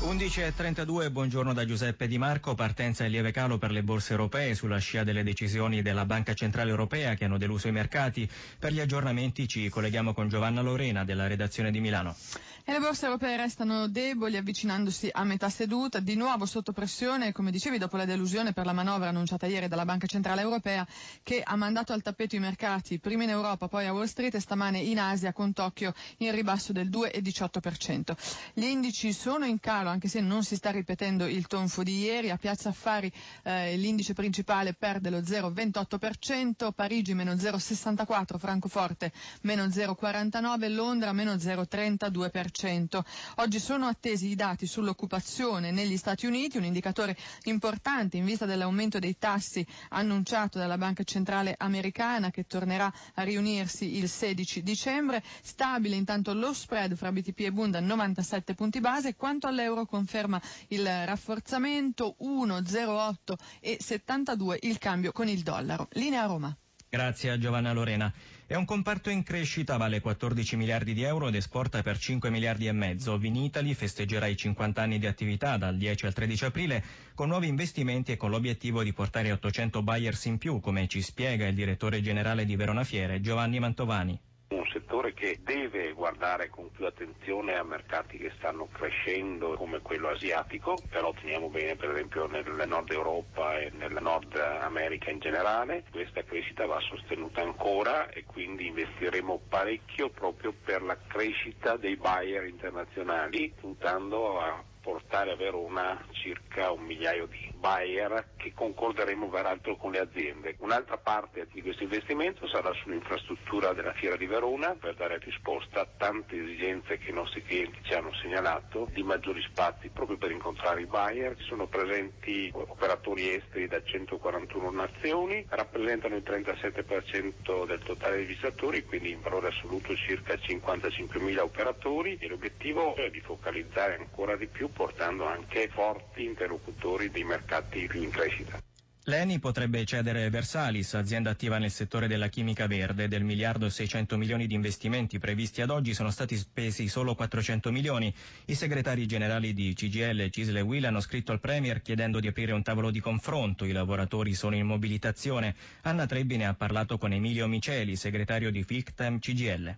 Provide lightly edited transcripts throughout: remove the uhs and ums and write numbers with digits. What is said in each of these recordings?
11.32, buongiorno da Giuseppe Di Marco. Partenza e lieve calo per le borse europee sulla scia delle decisioni della Banca Centrale Europea che hanno deluso i mercati. Per gli aggiornamenti ci colleghiamo con Giovanna Lorena della redazione di Milano. E le borse europee restano deboli, avvicinandosi a metà seduta, di nuovo sotto pressione, come dicevi, dopo la delusione per la manovra annunciata ieri dalla Banca Centrale Europea, che ha mandato al tappeto i mercati, prima in Europa, poi a Wall Street e stamane in Asia, con Tokyo in ribasso del 2,18%. Gli indici sono in calo, anche se non si sta ripetendo il tonfo di ieri. A Piazza Affari l'indice principale perde lo 0,28%, Parigi meno 0,64%, Francoforte meno 0,49%, Londra meno 0,32%. Oggi sono attesi i dati sull'occupazione negli Stati Uniti, un indicatore importante in vista dell'aumento dei tassi annunciato dalla Banca Centrale Americana, che tornerà a riunirsi il 16 dicembre. Stabile intanto lo spread fra BTP e Bund a 97 punti base. Quanto all'euro, conferma il rafforzamento, 1,08 e 72 il cambio con il dollaro. Linea Roma. Grazie a Giovanna Lorena. È un comparto in crescita, vale 14 miliardi di euro ed esporta per 5 miliardi e mezzo. Vinitaly festeggerà i 50 anni di attività dal 10 al 13 aprile con nuovi investimenti e con l'obiettivo di portare 800 buyers in più, come ci spiega il direttore generale di Verona Fiere, Giovanni Mantovani. Un settore che deve guardare con più attenzione a mercati che stanno crescendo come quello asiatico, però teniamo bene per esempio nel nord Europa e nel nord America in generale. Questa crescita va sostenuta ancora e quindi investiremo parecchio proprio per la crescita dei buyer internazionali, puntando a portare a Verona circa 1 migliaio di buyer, che concorderemo peraltro con le aziende. Un'altra parte di questo investimento sarà sull'infrastruttura della Fiera di Verona, per dare risposta a tante esigenze che i nostri clienti ci hanno segnalato, di maggiori spazi proprio per incontrare i buyer. Ci sono presenti operatori esteri da 141 nazioni, rappresentano il 37% del totale dei visitatori, quindi in valore assoluto circa 55.000 operatori, e l'obiettivo è di focalizzare ancora di più, portando anche forti interlocutori dei mercati più in crescita. L'ENI potrebbe cedere Versalis, azienda attiva nel settore della chimica verde. Del 1,6 miliardi di investimenti previsti ad oggi sono stati spesi solo 400 milioni. I segretari generali di CGIL, CISL e UIL hanno scritto al Premier chiedendo di aprire un tavolo di confronto. I lavoratori sono in mobilitazione. Anna Trebbi ne ha parlato con Emilio Miceli, segretario di FILCTEM CGIL.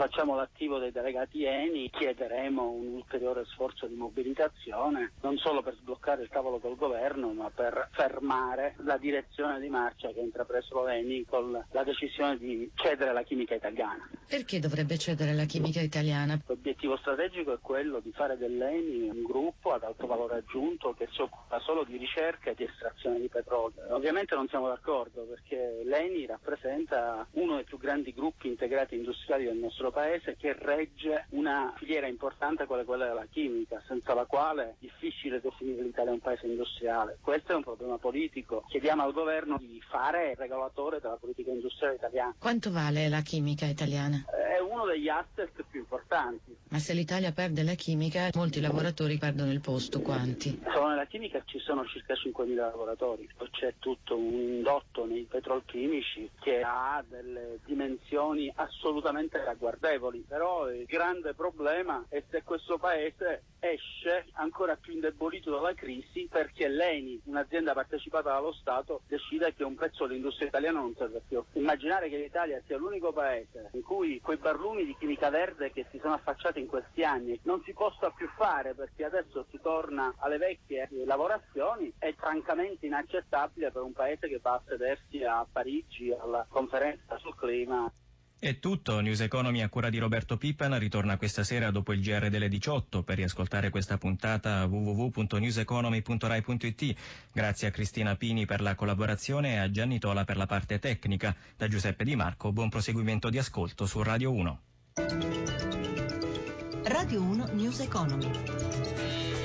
Facciamo l'attivo dei delegati ENI, chiederemo un ulteriore sforzo di mobilitazione, non solo per sbloccare il tavolo col governo, ma per fermare la direzione di marcia che ha intrapreso l'ENI con la decisione di cedere la chimica italiana. Perché dovrebbe cedere la chimica italiana? L'obiettivo strategico è quello di fare dell'ENI un gruppo ad alto valore aggiunto che si occupa solo di ricerca e di estrazione di petrolio. Ovviamente non siamo d'accordo, perché l'ENI rappresenta uno dei più grandi gruppi integrati industriali del nostro Paese, che regge una filiera importante quale quella della chimica, senza la quale è difficile definire l'Italia un paese industriale. Questo è un problema politico. Chiediamo al governo di fare il regolatore della politica industriale italiana. Quanto vale la chimica italiana? È uno degli asset più importanti. Ma se l'Italia perde la chimica, molti lavoratori perdono il posto. Quanti? Solo nella chimica ci sono circa 5.000 lavoratori. Poi c'è tutto un indotto nei petrolchimici che ha delle dimensioni assolutamente ragguardevoli. Però il grande problema è se questo paese esce ancora più indebolito dalla crisi, perché l'ENI, un'azienda partecipata dallo Stato, decide che un pezzo dell'industria italiana non serve più. Immaginare che l'Italia sia l'unico paese in cui quei barlumi di chimica verde che si sono affacciati in questi anni non si possa più fare, perché adesso si torna alle vecchie lavorazioni, è francamente inaccettabile per un paese che va a sedersi a Parigi alla conferenza sul clima. È tutto. News Economy a cura di Roberto Pippan ritorna questa sera dopo il GR delle 18. Per riascoltare questa puntata www.newseconomy.rai.it. Grazie a Cristina Pini per la collaborazione e a Gianni Tola per la parte tecnica. Da Giuseppe Di Marco, buon proseguimento di ascolto su Radio 1. Radio 1 News Economy.